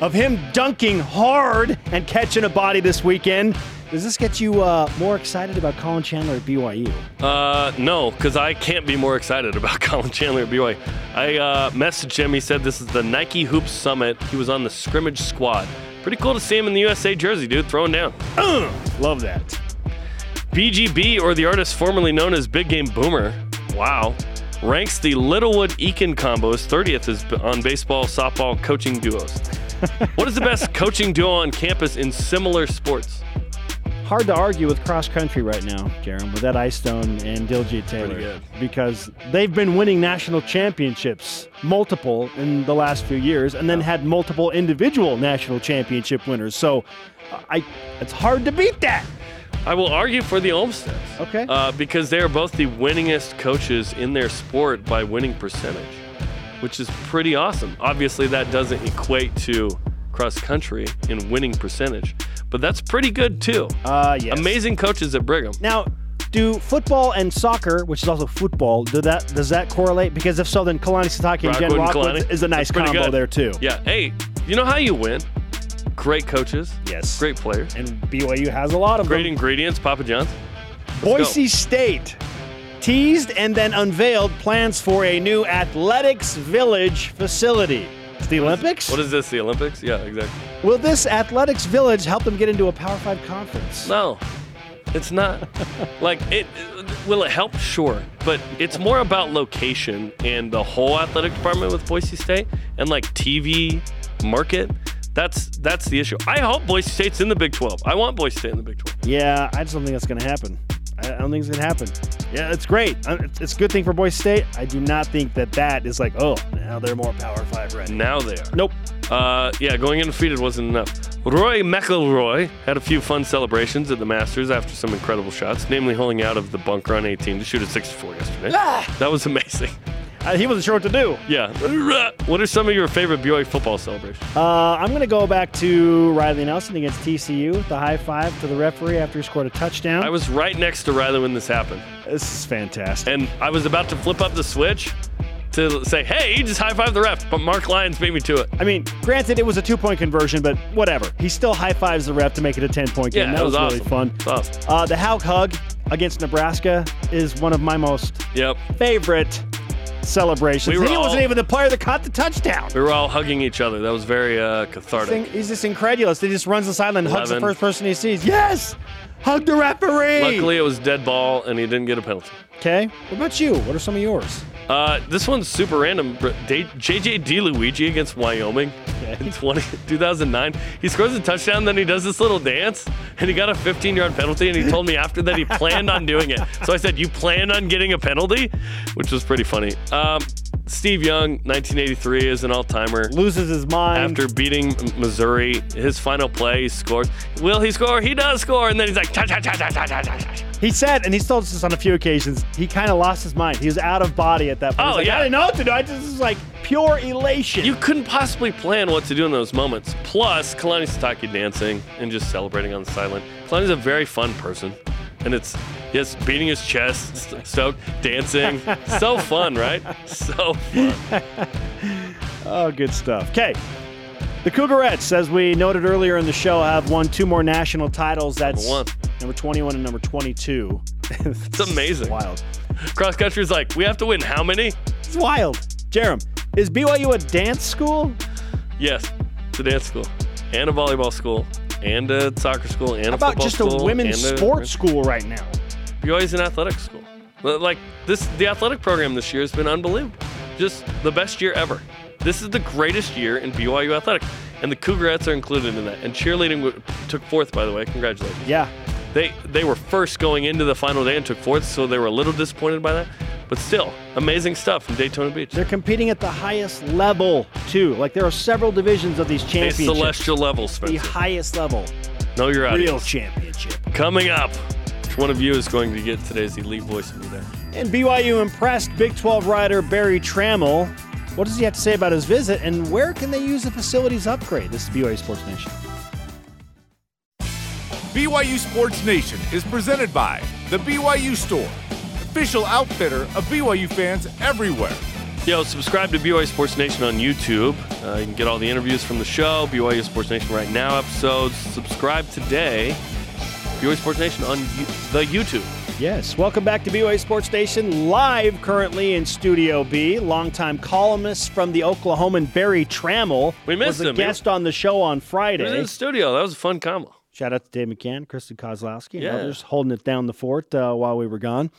of him dunking hard and catching a body this weekend. Does this get you more excited about Colin Chandler at BYU? No, because I can't be more excited about Colin Chandler at BYU. I messaged him. He said this is the Nike Hoops Summit. He was on the scrimmage squad. Pretty cool to see him in the USA jersey, dude, throwing down. Love that. BGB, or the artist formerly known as Big Game Boomer, wow, ranks the Littlewood-Eakin combo as 30th is on baseball, softball, coaching duos. What is the best coaching duo on campus in similar sports? Hard to argue with cross-country right now, Jerem, with Ed Eystone and Diljay Taylor, because they've been winning national championships, multiple in the last few years, and then had multiple individual national championship winners. So it's hard to beat that. I will argue for the Olmsteads, okay, because they are both the winningest coaches in their sport by winning percentage, which is pretty awesome. Obviously, that doesn't equate to cross-country in winning percentage. But that's pretty good, too. Yes. Amazing coaches at Brigham. Now, do football and soccer, which is also football, does that correlate? Because if so, then Kalani Sitake and Jen Rockwood is a nice combo good. There, too. Yeah. Hey, you know how you win? Great coaches. Yes. Great players. And BYU has a lot of great them. Great ingredients, Papa John's. Boise State teased and then unveiled plans for a new athletics village facility. It's the Olympics? What is this, the Olympics? Yeah, exactly. Will this athletics village help them get into a Power 5 conference? No, it's not. Will it help? Sure. But it's more about location and the whole athletic department with Boise State and, TV market. That's the issue. I hope Boise State's in the Big 12. I want Boise State in the Big 12. Yeah, I just don't think that's going to happen. I don't think it's going to happen. Yeah, it's great. It's a good thing for Boise State. I do not think that is now they're more Power 5 ready. Now they are. Nope. Going undefeated wasn't enough. Roy McElroy had a few fun celebrations at the Masters after some incredible shots, namely holing out of the bunker on 18 to shoot at 64 yesterday. Ah! That was amazing. He wasn't sure what to do. Yeah. What are some of your favorite BYU football celebrations? I'm going to go back to Riley Nelson against TCU, the high five to the referee after he scored a touchdown. I was right next to Riley when this happened. This is fantastic. And I was about to flip up the switch to say, hey, you just high-fived the ref, but Mark Lyons beat me to it. I mean, granted, it was a two-point conversion, but whatever. He still high-fives the ref to make it a 10-point game. Yeah, that was awesome. Really fun. Awesome. The Hauk hug against Nebraska is one of my most favorite celebrations. He wasn't even the player that caught the touchdown. We were all hugging each other. That was very cathartic. He's just incredulous. He just runs aside and hugs the first person he sees. Yes! Hug the referee! Luckily, it was dead ball, and he didn't get a penalty. Okay. What about you? What are some of yours? This one's super random. J.J. DeLuigi against Wyoming in 2009. He scores a touchdown, then he does this little dance, and he got a 15-yard penalty, and he told me after that he planned on doing it. So I said, you plan on getting a penalty? Which was pretty funny. Steve Young, 1983, is an all-timer. Loses his mind. After beating Missouri, his final play, he scores. Will he score? He does score. And then he's like, cha-cha-cha-cha-cha-cha-cha. He said, and he's told us this on a few occasions, he kind of lost his mind. He was out of body at that point. I didn't know what to do. I just was pure elation. You couldn't possibly plan what to do in those moments. Plus, Kalani Sitake dancing and just celebrating on the sideline. Kalani's a very fun person. And it's, yes, beating his chest, stoked, dancing. So fun, right? So fun. Oh, good stuff. Okay. The Cougarettes, as we noted earlier in the show, have won two more national titles. That's number 21 and number 22. It's amazing. Wild. Cross country's we have to win how many? It's wild. Jerem, is BYU a dance school? Yes, it's a dance school. and a volleyball school, and a soccer school, and a football school. How about just a women's sports school right now? BYU's an athletic school. Like, this, the athletic program this year has been unbelievable. Just the best year ever. This is the greatest year in BYU athletics, and the Cougarettes are included in that. And cheerleading took fourth, by the way. Congratulations. Yeah. They were first going into the final day and took fourth, so they were a little disappointed by that. But still, amazing stuff from Daytona Beach. They're competing at the highest level, too. Like, there are several divisions of these championships. The celestial level, Spencer. The highest level. Know your audience. Real championship. Coming up, which one of you is going to get today's elite voice of the day? And BYU impressed Big 12 rider Barry Trammell. What does he have to say about his visit, and where can they use the facilities upgrade? This is BYU Sports Nation. BYU Sports Nation is presented by the BYU Store, official outfitter of BYU fans everywhere. Yo, subscribe to BYU Sports Nation on YouTube. You can get all the interviews from the show, BYU Sports Nation Right Now episodes. Subscribe today, BYU Sports Nation on the YouTube. Yes, welcome back to BYU Sports Nation, live currently in Studio B. Longtime columnist from the Oklahoman Barry Trammell was a guest on the show on Friday. He was in the studio. That was a fun combo. Shout out to Dave McCann, Kristen Kozlowski, and others holding it down the fort while we were gone.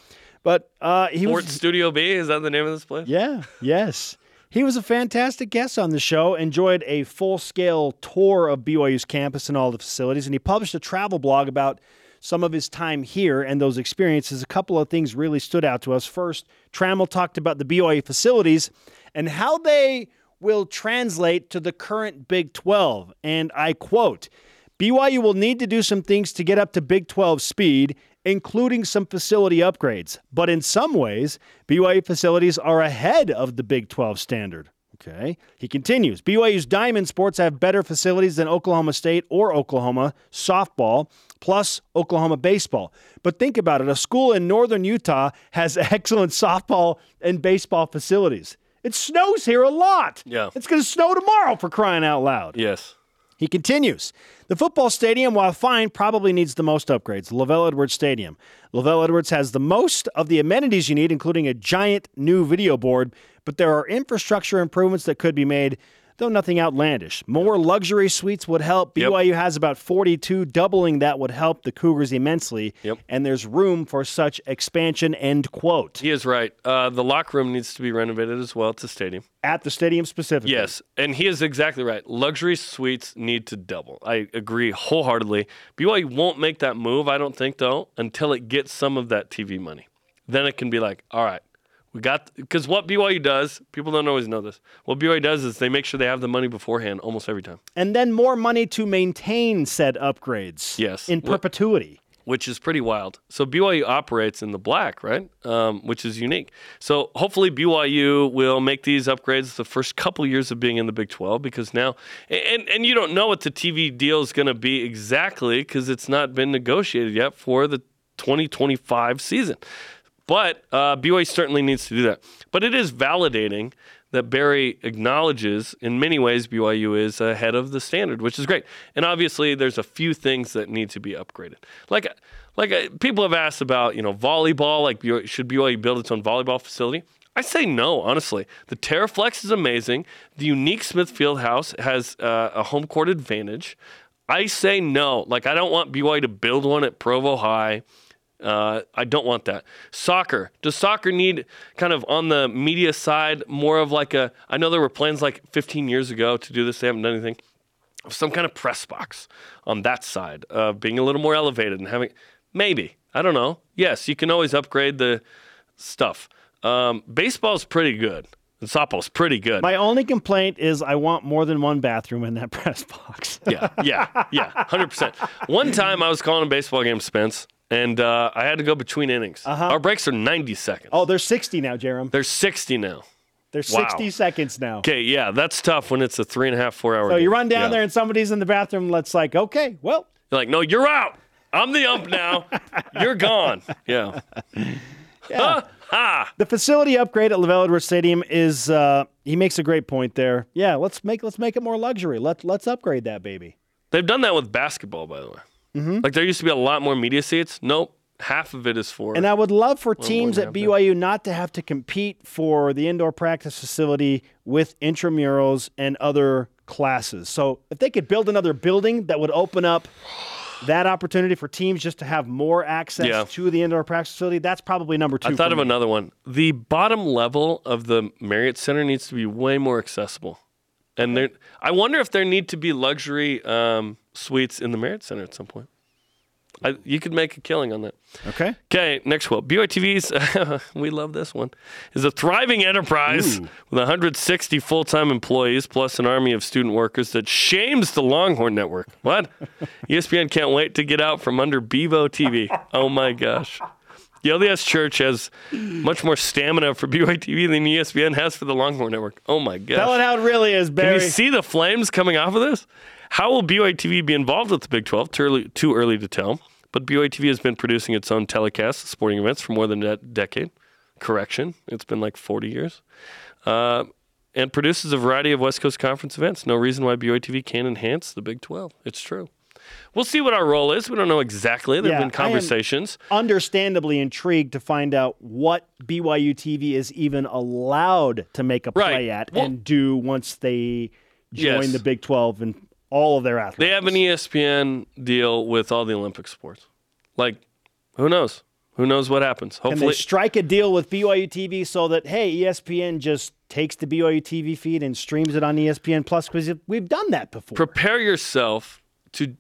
But Fort Studio B, is that the name of this place? Yeah, yes. He was a fantastic guest on the show, enjoyed a full-scale tour of BYU's campus and all the facilities, and he published a travel blog about some of his time here and those experiences. A couple of things really stood out to us. First, Trammell talked about the BYU facilities and how they will translate to the current Big 12. And I quote, BYU will need to do some things to get up to Big 12 speed, including some facility upgrades. But in some ways, BYU facilities are ahead of the Big 12 standard. Okay. He continues, BYU's Diamond Sports have better facilities than Oklahoma State or Oklahoma softball, plus Oklahoma baseball. But think about it. A school in northern Utah has excellent softball and baseball facilities. It snows here a lot. Yeah. It's going to snow tomorrow, for crying out loud. Yes. He continues, the football stadium, while fine, probably needs the most upgrades. Lavelle Edwards Stadium. Lavelle Edwards has the most of the amenities you need, including a giant new video board, but there are infrastructure improvements that could be made, though nothing outlandish. More luxury suites would help. BYU has about 42. Doubling that would help the Cougars immensely, and there's room for such expansion, end quote. He is right. The locker room needs to be renovated as well at the stadium. At the stadium specifically. Yes, and he is exactly right. Luxury suites need to double. I agree wholeheartedly. BYU won't make that move, I don't think, though, until it gets some of that TV money. Then it can be like, all right, because what BYU does, people don't always know this. What BYU does is they make sure they have the money beforehand almost every time. And then more money to maintain said upgrades in perpetuity. Which is pretty wild. So BYU operates in the black, right? Which is unique. So hopefully BYU will make these upgrades the first couple years of being in the Big 12, because now, and you don't know what the TV deal is going to be exactly because it's not been negotiated yet for the 2025 season. But BYU certainly needs to do that. But it is validating that Barry acknowledges in many ways BYU is ahead of the standard, which is great. And obviously, there's a few things that need to be upgraded. Like people have asked about, volleyball. Like, should BYU build its own volleyball facility? I say no, honestly. The Terraflex is amazing. The unique Smith Fieldhouse has a home court advantage. I say no. Like, I don't want BYU to build one at Provo High. I don't want that. Soccer. Does soccer need kind of on the media side more of like a, I know there were plans like 15 years ago to do this. They haven't done anything. Some kind of press box on that side, being a little more elevated and having, maybe, I don't know. Yes, you can always upgrade the stuff. Baseball's pretty good. And softball's pretty good. My only complaint is I want more than one bathroom in that press box. Yeah, 100%. One time I was calling a baseball game, Spence. And I had to go between innings. Uh-huh. Our breaks are 90 seconds. Oh, they're 60 now, Jeremy. They're 60 now. They're 60 seconds now. Okay, yeah, that's tough when it's a 3.5, 4 hour So game. You run down there and somebody's in the bathroom. Let's like, okay, well. You're like, no, you're out. I'm the ump now. You're gone. Yeah. The facility upgrade at Lavelle Edwards Stadium is, he makes a great point there. Yeah, let's make it more luxury. Let's upgrade that baby. They've done that with basketball, by the way. Mm-hmm. Like, there used to be a lot more media seats. Nope. Half of it is for. And I would love for teams at BYU not to have to compete for the indoor practice facility with intramurals and other classes. So if they could build another building that would open up that opportunity for teams just to have more access to the indoor practice facility, that's probably number two. I thought of another one. The bottom level of the Marriott Center needs to be way more accessible. And there, I wonder if there need to be luxury suites in the Marriott Center at some point. You could make a killing on that. Okay. Okay, next quote. BYTV's, we love this one, is a thriving enterprise with 160 full-time employees plus an army of student workers that shames the Longhorn Network. What? ESPN can't wait to get out from under Bevo TV. Oh, my gosh. The LDS Church has much more stamina for BYTV than ESPN has for the Longhorn Network. Oh, my gosh. Tell it how it really is, Barry. Can you see the flames coming off of this? How will BYTV be involved with the Big 12? Too early to tell, but BYTV has been producing its own telecasts of sporting events for more than a decade. Correction, it's been like 40 years. And produces a variety of West Coast Conference events. No reason why BYTV can't enhance the Big 12. It's true. We'll see what our role is. We don't know exactly. There have been conversations. I am understandably intrigued to find out what BYU TV is even allowed to make a play at and do once they join the Big 12 and all of their athletes. They have an ESPN deal with all the Olympic sports. Like, who knows? Who knows what happens? Hopefully, can they strike a deal with BYU TV so that, hey, ESPN just takes the BYU TV feed and streams it on ESPN Plus? Because we've done that before. Prepare yourself to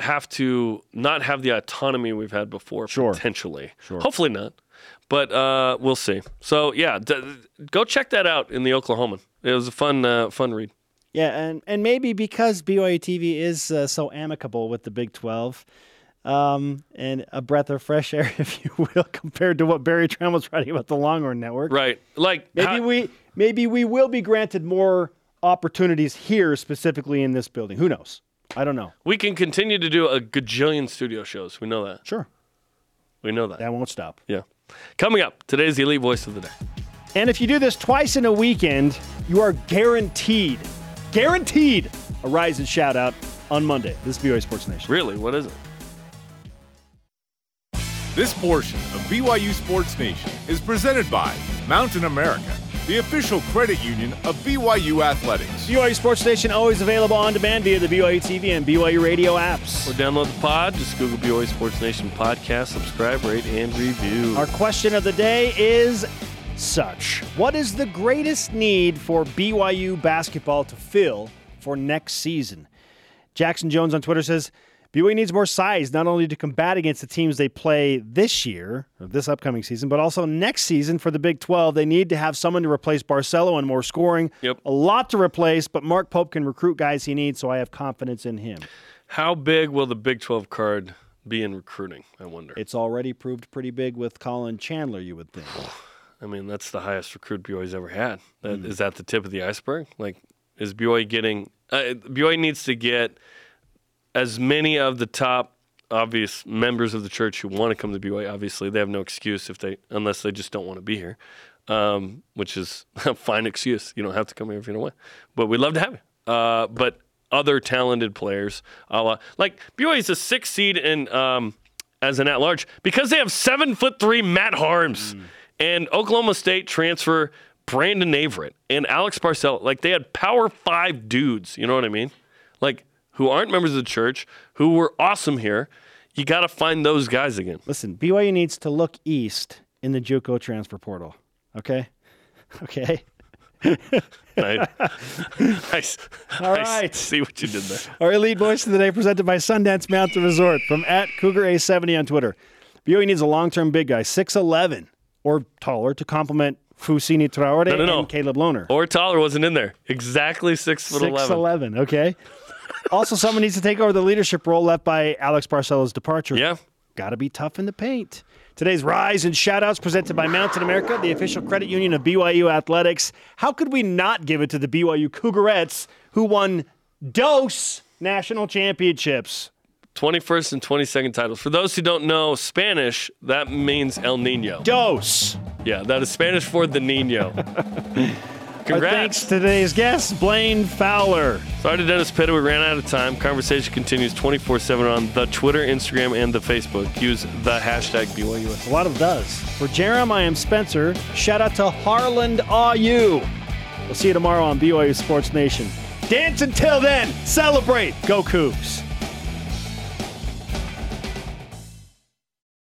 have to not have the autonomy we've had before, potentially. Sure. Hopefully not. But we'll see. So, yeah, go check that out in the Oklahoman. It was a fun read. Yeah, and maybe because BYU TV is so amicable with the Big 12, and a breath of fresh air, if you will, compared to what Barry Trammell was writing about the Longhorn Network. Right. Like maybe we will be granted more opportunities here, specifically in this building. Who knows? I don't know. We can continue to do a gajillion studio shows. We know that. Sure. We know that. That won't stop. Yeah. Coming up, today's the Elite Voice of the Day. And if you do this twice in a weekend, you are guaranteed a Rise and Shout Out on Monday. This is BYU Sports Nation. Really? What is it? This portion of BYU Sports Nation is presented by Mountain America, the official credit union of BYU Athletics. BYU Sports Nation, always available on demand via the BYU TV and BYU Radio apps. Or download the pod. Just Google BYU Sports Nation podcast, subscribe, rate, and review. Our question of the day is such. What is the greatest need for BYU basketball to fill for next season? Jackson Jones on Twitter says, BYU needs more size, not only to combat against the teams they play this year, or this upcoming season, but also next season for the Big 12. They need to have someone to replace Barcello and more scoring. Yep. A lot to replace, but Mark Pope can recruit guys he needs, so I have confidence in him. How big will the Big 12 card be in recruiting, I wonder? It's already proved pretty big with Colin Chandler, you would think. I mean, that's the highest recruit BYU's ever had. Is that the tip of the iceberg? Like, is BYU getting BYU needs to get as many of the top obvious members of the church who want to come to BYU. Obviously, they have no excuse unless they just don't want to be here, which is a fine excuse. You don't have to come here if you don't want. But we'd love to have you. But other talented players, like BYU is a 6th seed in as an at-large because they have 7'3" Matt Harms. And Oklahoma State transfer Brandon Averett and Alex Barcello. Like, they had Power 5 dudes, you know what I mean? Like, who aren't members of the church, who were awesome here. You got to find those guys again. Listen, BYU needs to look east in the JUCO transfer portal, okay? Okay. Nice. All right. See what you did there. Our Elite Voice of the Day presented by Sundance Mountain Resort from @CougarA70 on Twitter. BYU needs a long-term big guy, 6'11". Or taller to complement Fousseyni Traore and Caleb Lohner. Or taller wasn't in there. Exactly 6'11". 6'11", okay. Also, someone needs to take over the leadership role left by Alex Barcello's departure. Yeah. Got to be tough in the paint. Today's Rise and Shoutouts presented by Mountain America, the official credit union of BYU Athletics. How could we not give it to the BYU Cougarettes, who won dos national championships? 21st and 22nd titles. For those who don't know Spanish, that means El Nino. Dos. Yeah, that is Spanish for the Nino. Congrats. Our thanks to today's guest, Blaine Fowler. Sorry to Dennis Pitta, we ran out of time. Conversation continues 24/7 on the Twitter, Instagram, and the Facebook. Use the #BYUS. A lot of does. For Jeremiah, I am Spencer. Shout out to Harland AU. We'll see you tomorrow on BYU Sports Nation. Dance until then. Celebrate. Go Cougs.